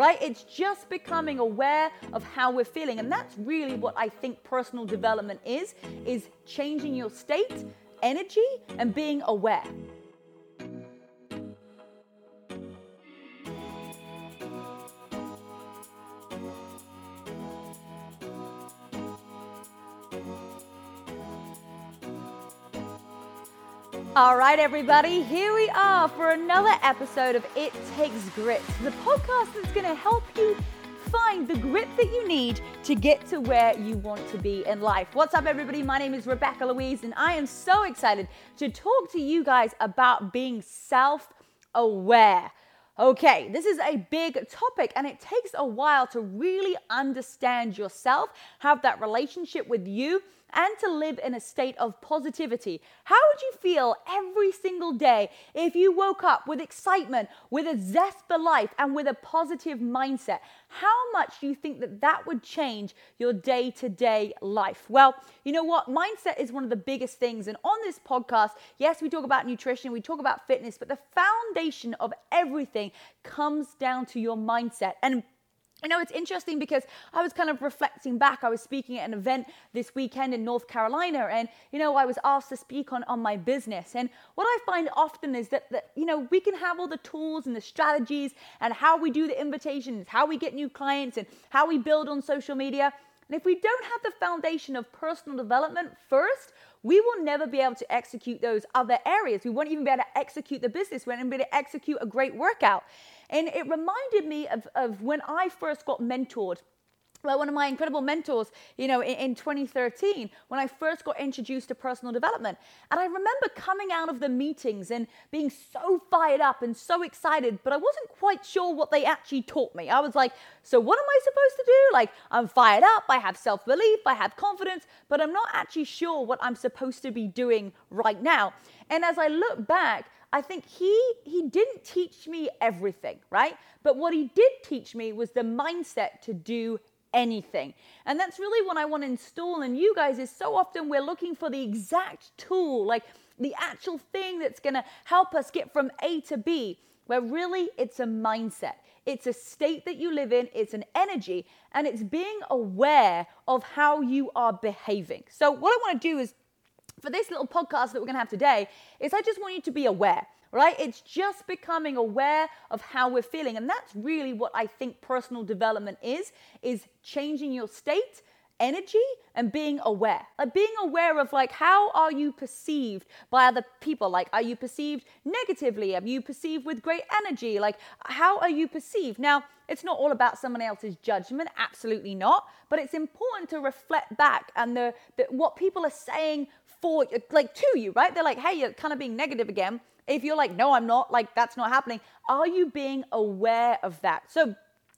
right? It's just becoming aware of how we're feeling. And that's really what I think personal development is changing your state, energy, and being aware. All right, everybody, here we are for another episode of It Takes Grit, the podcast that's going to help you find the grit that you need to get to where you want to be in life. What's up, everybody? My name is Rebecca Louise, and I am so excited to talk to you guys about being self-aware. Okay, this is a big topic, and it takes a while to really understand yourself, have that relationship with you, and to live in a state of positivity. How would you feel every single day if you woke up with excitement, with a zest for life, and with a positive mindset? How much do you think that that would change your day-to-day life? Well, you know what? Mindset is one of the biggest things. And on this podcast, yes, we talk about nutrition, we talk about fitness, but the foundation of everything comes down to your mindset. And I know it's interesting because I was kind of reflecting back. I was speaking at an event this weekend in North Carolina, and, you know, I was asked to speak on my business. And what I find often is that, you know, we can have all the tools and the strategies and how we do the invitations, how we get new clients, and how we build on social media. And if we don't have the foundation of personal development first, we will never be able to execute those other areas. We won't even be able to execute the business. We won't even be able to execute a great workout. And it reminded me of when I first got mentored by one of my incredible mentors, you know, in 2013, when I first got introduced to personal development. And I remember coming out of the meetings and being so fired up and so excited, but I wasn't quite sure what they actually taught me. I was like, so what am I supposed to do? Like, I'm fired up, I have self-belief, I have confidence, but I'm not actually sure what I'm supposed to be doing right now. And as I look back, I think he didn't teach me everything, right? But what he did teach me was the mindset to do anything. And that's really what I want to install in you guys, is so often we're looking for the exact tool, like the actual thing that's going to help us get from A to B, where really it's a mindset. It's a state that you live in, it's an energy, and it's being aware of how you are behaving. So what I want to do is, for this little podcast that we're going to have today, is I just want you to be aware, right? It's just becoming aware of how we're feeling. And that's really what I think personal development is changing your state, energy, and being aware. Like being aware of, like, how are you perceived by other people? Like, are you perceived negatively? Are you perceived with great energy? Like, how are you perceived? Now, it's not all about someone else's judgment, absolutely not. But it's important to reflect back and what people are saying for, like, to you, right? They're like, hey, you're kind of being negative again. If you're like, no, I'm not, like, that's not happening. Are you being aware of that? So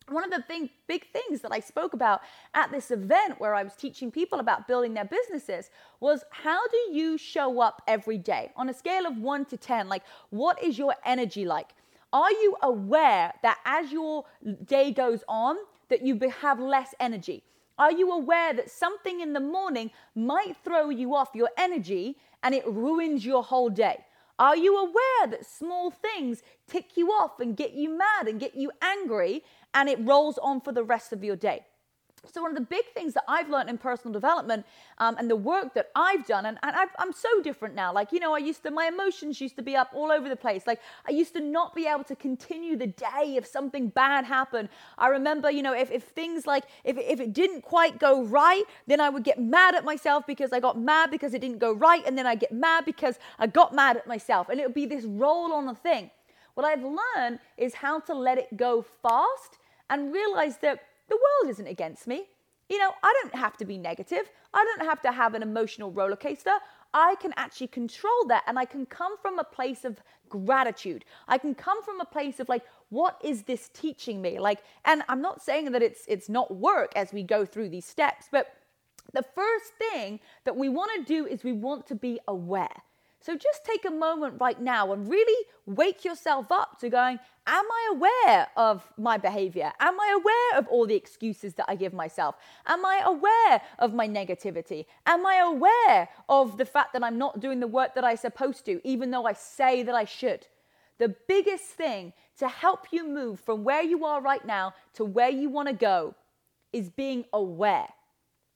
one of the big things that I spoke about at this event where I was teaching people about building their businesses was, how do you show up every day on a scale of 1 to 10? Like, what is your energy like? Are you aware that as your day goes on, that you have less energy? Are you aware that something in the morning might throw you off your energy and it ruins your whole day? Are you aware that small things tick you off and get you mad and get you angry, and it rolls on for the rest of your day? So one of the big things that I've learned in personal development and the work that I've done, and I'm so different now. Like, you know, my emotions used to be up all over the place. Like, I used to not be able to continue the day if something bad happened. I remember, you know, if it didn't quite go right, then I would get mad at myself because I got mad because it didn't go right. And then I get mad because I got mad at myself. And it would be this roll on thing. What I've learned is how to let it go fast and realize that the world isn't against me. You know, I don't have to be negative. I don't have to have an emotional roller coaster. I can actually control that, and I can come from a place of gratitude. I can come from a place of, like, what is this teaching me? Like, and I'm not saying that it's not work as we go through these steps, but the first thing that we want to do is we want to be aware. So just take a moment right now and really wake yourself up to going, am I aware of my behavior? Am I aware of all the excuses that I give myself? Am I aware of my negativity? Am I aware of the fact that I'm not doing the work that I'm supposed to, even though I say that I should? The biggest thing to help you move from where you are right now to where you want to go is being aware.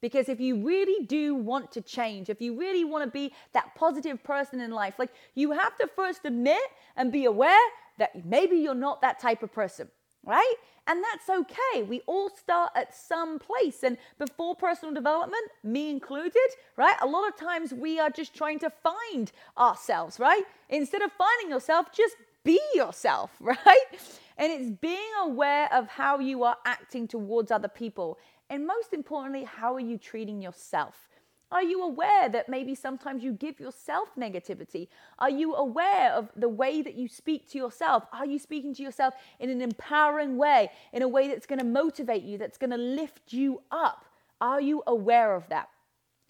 Because if you really do want to change, if you really want to be that positive person in life, like you have to first admit and be aware that maybe you're not that type of person, right? And that's okay. We all start at some place. And before personal development, me included, right? A lot of times we are just trying to find ourselves, right? Instead of finding yourself, just be yourself, right? And it's being aware of how you are acting towards other people. And most importantly, how are you treating yourself? Are you aware that maybe sometimes you give yourself negativity? Are you aware of the way that you speak to yourself? Are you speaking to yourself in an empowering way, in a way that's going to motivate you, that's going to lift you up? Are you aware of that?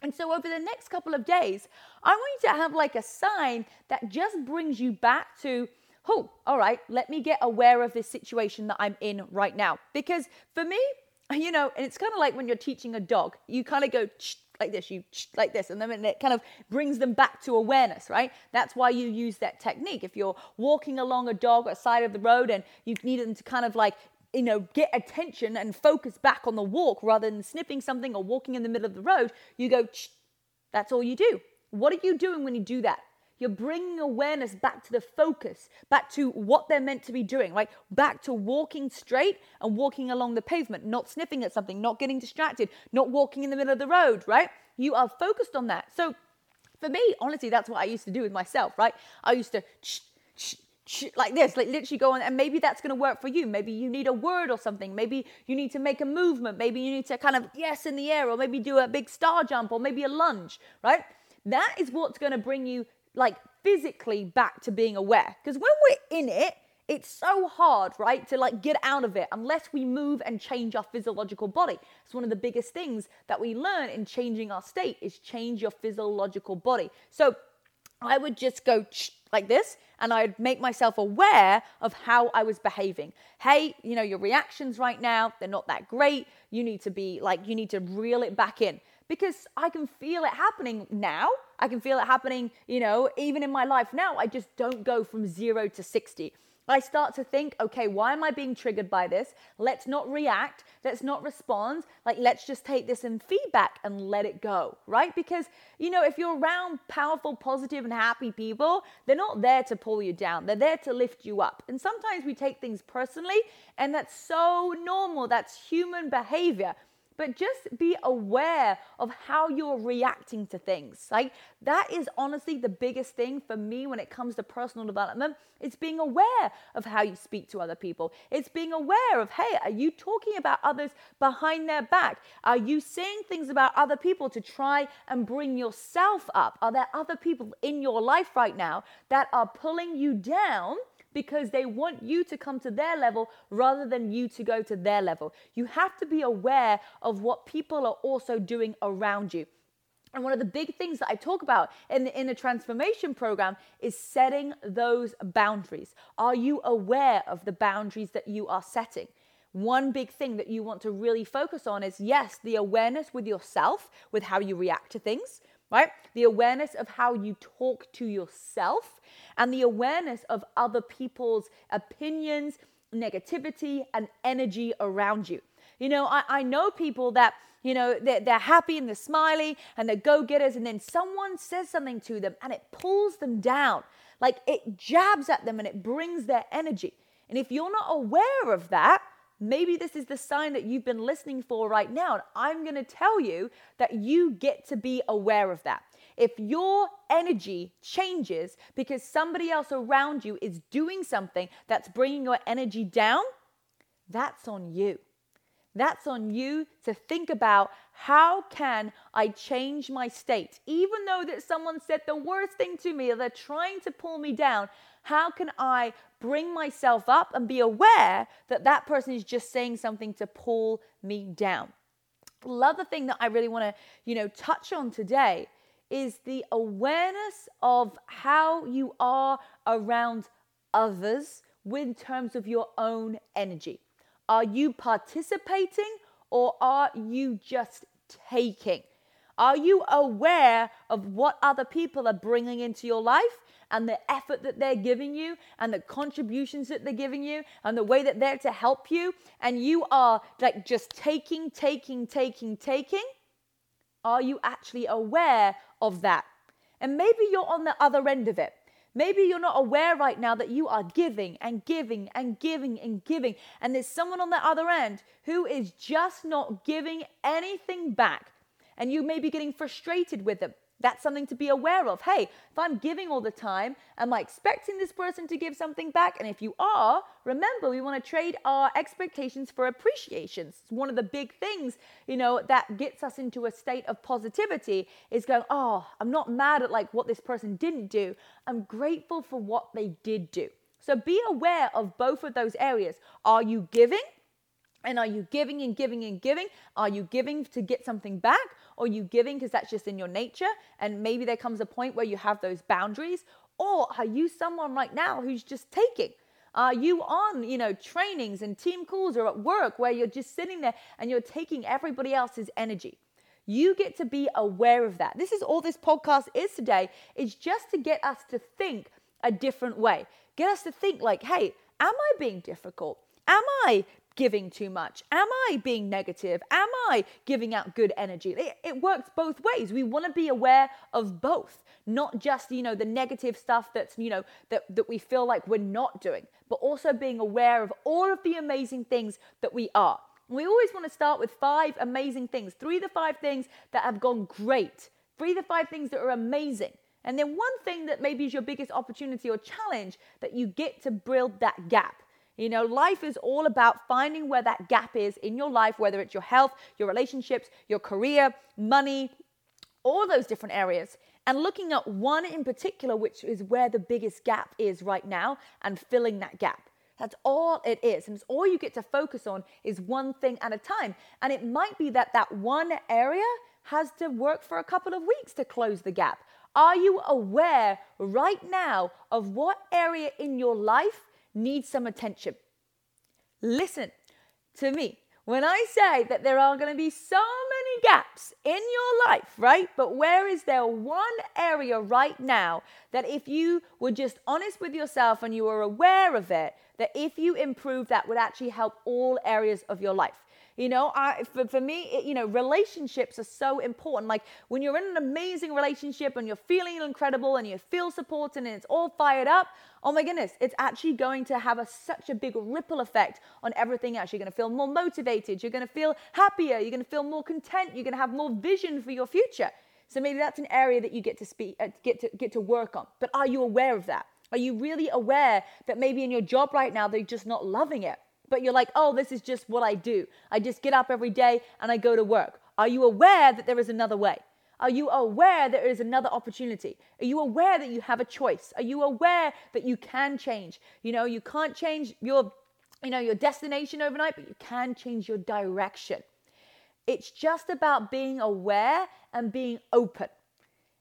And so over the next couple of days, I want you to have like a sign that just brings you back to, oh, all right, let me get aware of this situation that I'm in right now. Because for me, you know, and it's kind of like when you're teaching a dog, you kind of go like this, you like this, and then it kind of brings them back to awareness, right? That's why you use that technique. If you're walking along a dog or a side of the road and you need them to kind of like, you know, get attention and focus back on the walk rather than sniffing something or walking in the middle of the road, you go, that's all you do. What are you doing when you do that? You're bringing awareness back to the focus, back to what they're meant to be doing, right? Back to walking straight and walking along the pavement, not sniffing at something, not getting distracted, not walking in the middle of the road, right? You are focused on that. So for me, honestly, that's what I used to do with myself, right? I used to like this, like literally go on, and maybe that's going to work for you. Maybe you need a word or something. Maybe you need to make a movement. Maybe you need to kind of yes in the air, or maybe do a big star jump, or maybe a lunge, right? That is what's going to bring you like physically back to being aware. Because when we're in it, it's so hard, right, to like get out of it unless we move and change our physiological body. It's one of the biggest things that we learn in changing our state is change your physiological body. So I would just go like this, and I'd make myself aware of how I was behaving. Hey, you know, your reactions right now, they're not that great. You need to be like, you need to reel it back in. Because I can feel it happening now. I can feel it happening, you know, even in my life now. I just don't go from 0 to 60. I start to think, okay, why am I being triggered by this? Let's not react. Let's not respond. Like, let's just take this in feedback and let it go, right? Because, you know, if you're around powerful, positive, and happy people, they're not there to pull you down. They're there to lift you up. And sometimes we take things personally, and that's so normal. That's human behavior. But just be aware of how you're reacting to things. Like that is honestly the biggest thing for me when it comes to personal development. It's being aware of how you speak to other people. It's being aware of, hey, are you talking about others behind their back? Are you saying things about other people to try and bring yourself up? Are there other people in your life right now that are pulling you down because they want you to come to their level rather than you to go to their level? You have to be aware of what people are also doing around you. And one of the big things that I talk about in the Inner Transformation Program is setting those boundaries. Are you aware of the boundaries that you are setting? One big thing that you want to really focus on is, yes, the awareness with yourself, with how you react to things, right? The awareness of how you talk to yourself and the awareness of other people's opinions, negativity, and energy around you. You know, I know people that, you know, they're happy and they're smiley and they're go-getters, and then someone says something to them and it pulls them down. Like it jabs at them and it brings their energy. And if you're not aware of that, maybe this is the sign that you've been listening for right now. And I'm going to tell you that you get to be aware of that. If your energy changes because somebody else around you is doing something that's bringing your energy down, that's on you. That's on you to think about, how can I change my state? Even though that someone said the worst thing to me or they're trying to pull me down, how can I bring myself up and be aware that that person is just saying something to pull me down? Another thing that I really want to, you know, touch on today is the awareness of how you are around others in terms of your own energy. Are you participating or are you just taking? Are you aware of what other people are bringing into your life and the effort that they're giving you and the contributions that they're giving you and the way that they're to help you? And you are like just taking. Are you actually aware of that? And maybe you're on the other end of it. Maybe you're not aware right now that you are giving. And there's someone on the other end who is just not giving anything back. And you may be getting frustrated with them. That's something to be aware of. Hey, if I'm giving all the time, am I expecting this person to give something back? And if you are, remember, we want to trade our expectations for appreciations. It's one of the big things, that gets us into a state of positivity is going, oh, I'm not mad at what this person didn't do. I'm grateful for what they did do. So be aware of both of those areas. Are you giving? And are you giving? Are you giving to get something back? Or are you giving because that's just in your nature? And maybe there comes a point where you have those boundaries. Or are you someone right now who's just taking? Are you on, trainings and team calls or at work where you're just sitting there and you're taking everybody else's energy? You get to be aware of that. This is all this podcast is today. It's just to get us to think a different way. Get us to think hey, am I being difficult? Am I giving too much? Am I being negative? Am I giving out good energy? It works both ways. We want to be aware of both, not just, the negative stuff that's, that we feel like we're not doing, but also being aware of all of the amazing things that we are. And we always want to start with 5 amazing things, 3 to 5 things that have gone great, 3 to 5 things that are amazing. And then one thing that maybe is your biggest opportunity or challenge that you get to build that gap. Life is all about finding where that gap is in your life, whether it's your health, your relationships, your career, money, all those different areas, and looking at one in particular, which is where the biggest gap is right now, and filling that gap. That's all it is. And it's all you get to focus on is one thing at a time. And it might be that one area has to work for a couple of weeks to close the gap. Are you aware right now of what area in your life need some attention? Listen to me when I say that there are going to be so many gaps in your life, right? But where is there one area right now that if you were just honest with yourself and you were aware of it, that if you improve, that would actually help all areas of your life? For me, relationships are so important. When you're in an amazing relationship and you're feeling incredible and you feel supported and it's all fired up, oh my goodness, it's actually going to have such a big ripple effect on everything else. You're going to feel more motivated. You're going to feel happier. You're going to feel more content. You're going to have more vision for your future. So maybe that's an area that you get to get to work on. But are you aware of that? Are you really aware that maybe in your job right now, they're just not loving it? But you're like, oh, this is just what I do. I just get up every day and I go to work. Are you aware that there is another way? Are you aware there is another opportunity? Are you aware that you have a choice? Are you aware that you can change? You can't change your destination overnight, but you can change your direction. It's just about being aware and being open.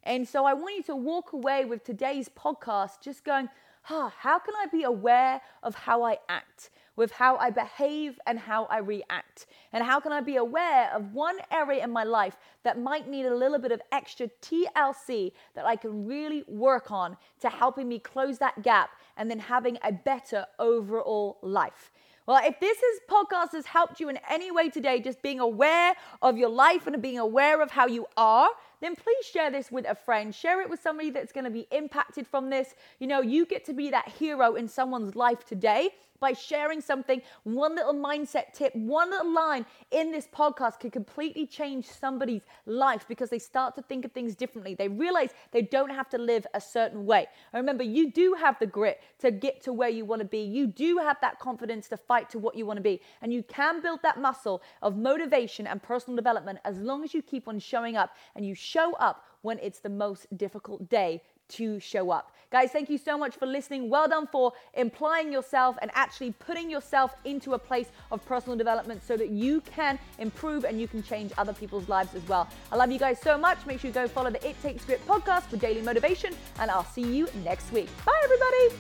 And so I want you to walk away with today's podcast just going, how can I be aware of how I act, with how I behave and how I react? And how can I be aware of one area in my life that might need a little bit of extra TLC that I can really work on to helping me close that gap and then having a better overall life? Well, if this podcast has helped you in any way today, just being aware of your life and being aware of how you are, then please share this with a friend. Share it with somebody that's going to be impacted from this. You get to be that hero in someone's life today by sharing something. One little mindset tip, one little line in this podcast could completely change somebody's life because they start to think of things differently. They realize they don't have to live a certain way. And remember, you do have the grit to get to where you want to be. You do have that confidence to fight to what you want to be. And you can build that muscle of motivation and personal development as long as you keep on showing up and you show up when it's the most difficult day to show up. Guys, thank you so much for listening. Well done for implying yourself and actually putting yourself into a place of personal development so that you can improve and you can change other people's lives as well. I love you guys so much. Make sure you go follow the It Takes Grit podcast for daily motivation, and I'll see you next week. Bye, everybody.